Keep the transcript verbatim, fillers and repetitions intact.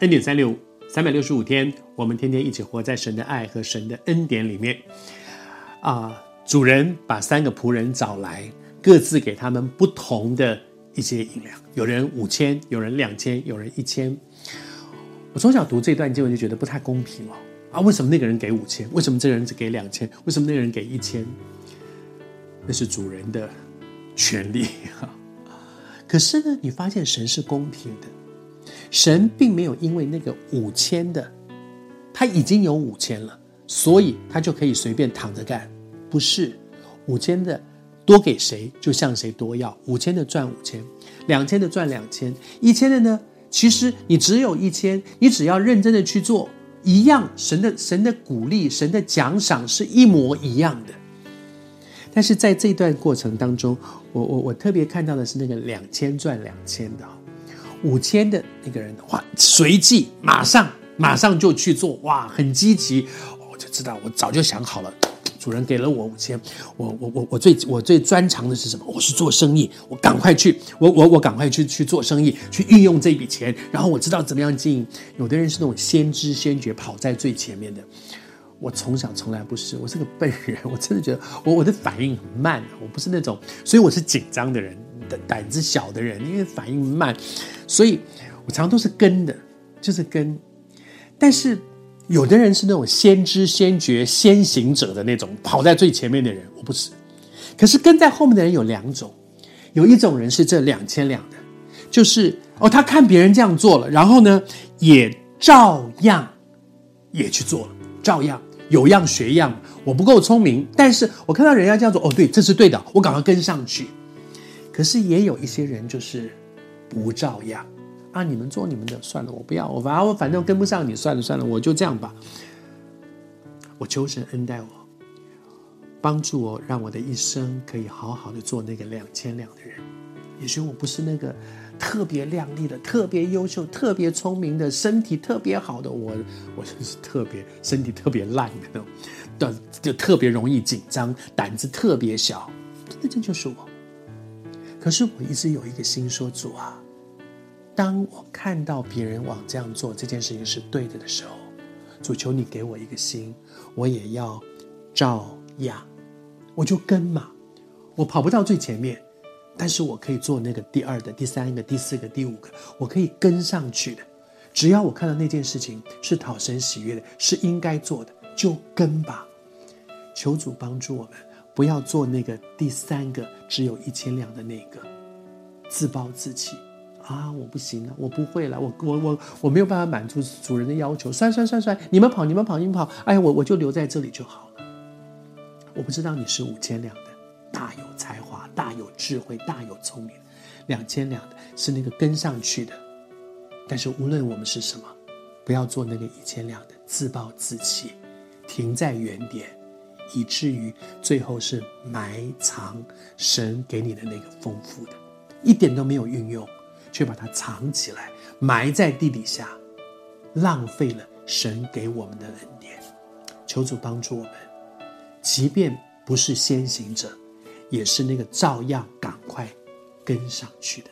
恩典三六五，三百六十五天，我们天天一起活在神的爱和神的恩典里面。啊，主人把三个仆人找来，各自给他们不同的一些银两，有人五千，有人两千，有人一千。我从小读这段经文就觉得不太公平了啊！为什么那个人给五千？为什么这个人只给两千？为什么那个人给一千？那是主人的权利啊！可是呢，你发现神是公平的，神并没有因为那个五千的，他已经有五千了，所以他就可以随便躺着干。不是，五千的多给谁就向谁多要，五千的赚五千，两千的赚两千，一千的呢？其实你只有一千，你只要认真的去做，一样，神的神的鼓励，神的奖赏是一模一样的。但是在这段过程当中，我我我特别看到的是那个两千赚两千的，五千的那个人，哇，随即马上马上就去做，哇，很积极，我就知道，我早就想好了。主人给了我五千，我我我我最我最专长的是什么？我是做生意，我赶快去，我我我赶快去去做生意，去运用这笔钱，然后我知道怎么样经营。有的人是那种先知先觉，跑在最前面的。我从小从来不是，我是个笨人，我真的觉得我我的反应很慢，我不是那种，所以我是紧张的人，胆子小的人，因为反应慢，所以我常常都是跟的，就是跟，但是。有的人是那种先知先觉先行者的那种跑在最前面的人，我不是。可是跟在后面的人有两种，有一种人是这两千两的，就是哦，他看别人这样做了，然后呢也照样也去做了，照样有样学样。我不够聪明，但是我看到人家这样做，哦，对，这是对的，我赶快跟上去。可是也有一些人就是不照样。啊！你们做你们的，算了，我不要，我反正我反正跟不上你，算了算了，我就这样吧。我求神恩待我，帮助我，让我的一生可以好好的做那个两千两的人。也许我不是那个特别亮丽的、特别优秀、特别聪明的、身体特别好的，我我就是特别身体特别烂的那种，就特别容易紧张，胆子特别小，那这就是我。可是我一直有一个心说，主啊。当我看到别人往这样做，这件事情是对的的时候，主求你给我一个心，我也要照样，我就跟嘛。我跑不到最前面，但是我可以做那个第二个、第三个、第四个、第五个，我可以跟上去的。只要我看到那件事情是讨神喜悦的，是应该做的，就跟吧。求主帮助我们，不要做那个第三个只有一千两的那个，自暴自弃。啊，我不行了，我不会了，我我我我没有办法满足主人的要求，算算算算，你们跑，你们跑，你们跑，哎，我我就留在这里就好了。我不知道你是五千两的，大有才华，大有智慧，大有聪明；两千两的是那个跟上去的。但是无论我们是什么，不要做那个一千两的，自暴自弃，停在原点，以至于最后是埋藏神给你的那个丰富的，一点都没有运用。却把它藏起来，埋在地底下，浪费了神给我们的恩典。求主帮助我们，即便不是先行者，也是那个照样赶快跟上去的。